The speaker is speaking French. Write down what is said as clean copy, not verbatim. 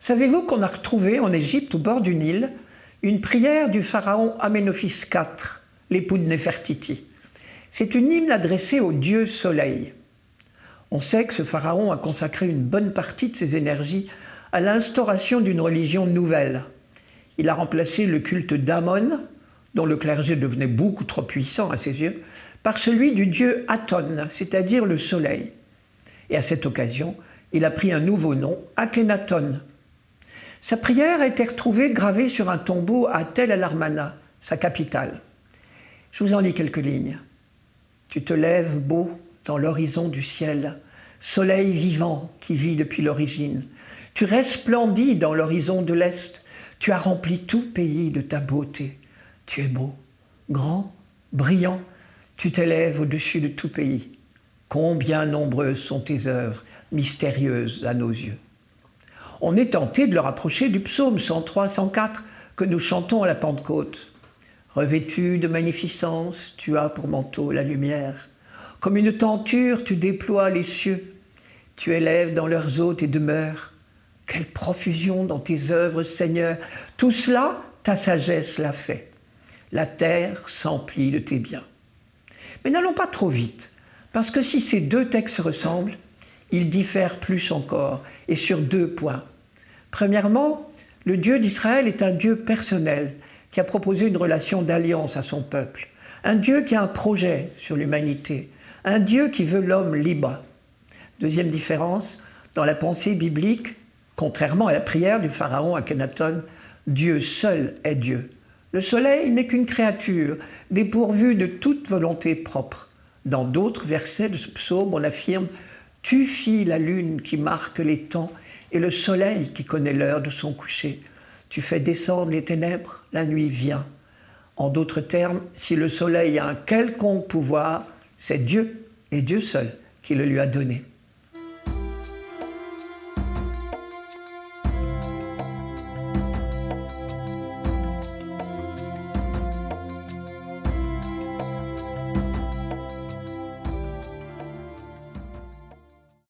Savez-vous qu'on a retrouvé en Égypte, au bord du Nil, une prière du pharaon Aménophis IV, l'époux de Néfertiti. C'est une hymne adressée au dieu soleil. On sait que ce pharaon a consacré une bonne partie de ses énergies à l'instauration d'une religion nouvelle. Il a remplacé le culte d'Amon, dont le clergé devenait beaucoup trop puissant à ses yeux, par celui du dieu Aton, c'est-à-dire le soleil. Et à cette occasion, il a pris un nouveau nom, Akhenaton. Sa prière a été retrouvée gravée sur un tombeau à Tel Al-Armana, sa capitale. Je vous en lis quelques lignes. « Tu te lèves beau dans l'horizon du ciel, soleil vivant qui vit depuis l'origine. Tu resplendis dans l'horizon de l'Est, tu as rempli tout pays de ta beauté. Tu es beau, grand, brillant, tu t'élèves au-dessus de tout pays. Combien nombreuses sont tes œuvres, mystérieuses à nos yeux. » On est tenté de le rapprocher du psaume 103-104 que nous chantons à la Pentecôte. Revêtu de magnificence, tu as pour manteau la lumière. Comme une tenture, tu déploies les cieux. Tu élèves dans leurs eaux tes demeures. Quelle profusion dans tes œuvres, Seigneur. Tout cela, ta sagesse l'a fait. La terre s'emplit de tes biens. Mais n'allons pas trop vite, parce que si ces deux textes ressemblent, ils diffèrent plus encore, et sur deux points. Premièrement, le Dieu d'Israël est un Dieu personnel, qui a proposé une relation d'alliance à son peuple, un Dieu qui a un projet sur l'humanité, un Dieu qui veut l'homme libre. Deuxième différence, dans la pensée biblique, contrairement à la prière du pharaon Akhenaton, Dieu seul est Dieu. Le soleil n'est qu'une créature, dépourvue de toute volonté propre. Dans d'autres versets de ce psaume, on affirme « Tu fis la lune qui marque les temps et le soleil qui connaît l'heure de son coucher ». Tu fais descendre les ténèbres, la nuit vient. En d'autres termes, si le soleil a un quelconque pouvoir, c'est Dieu, et Dieu seul, qui le lui a donné.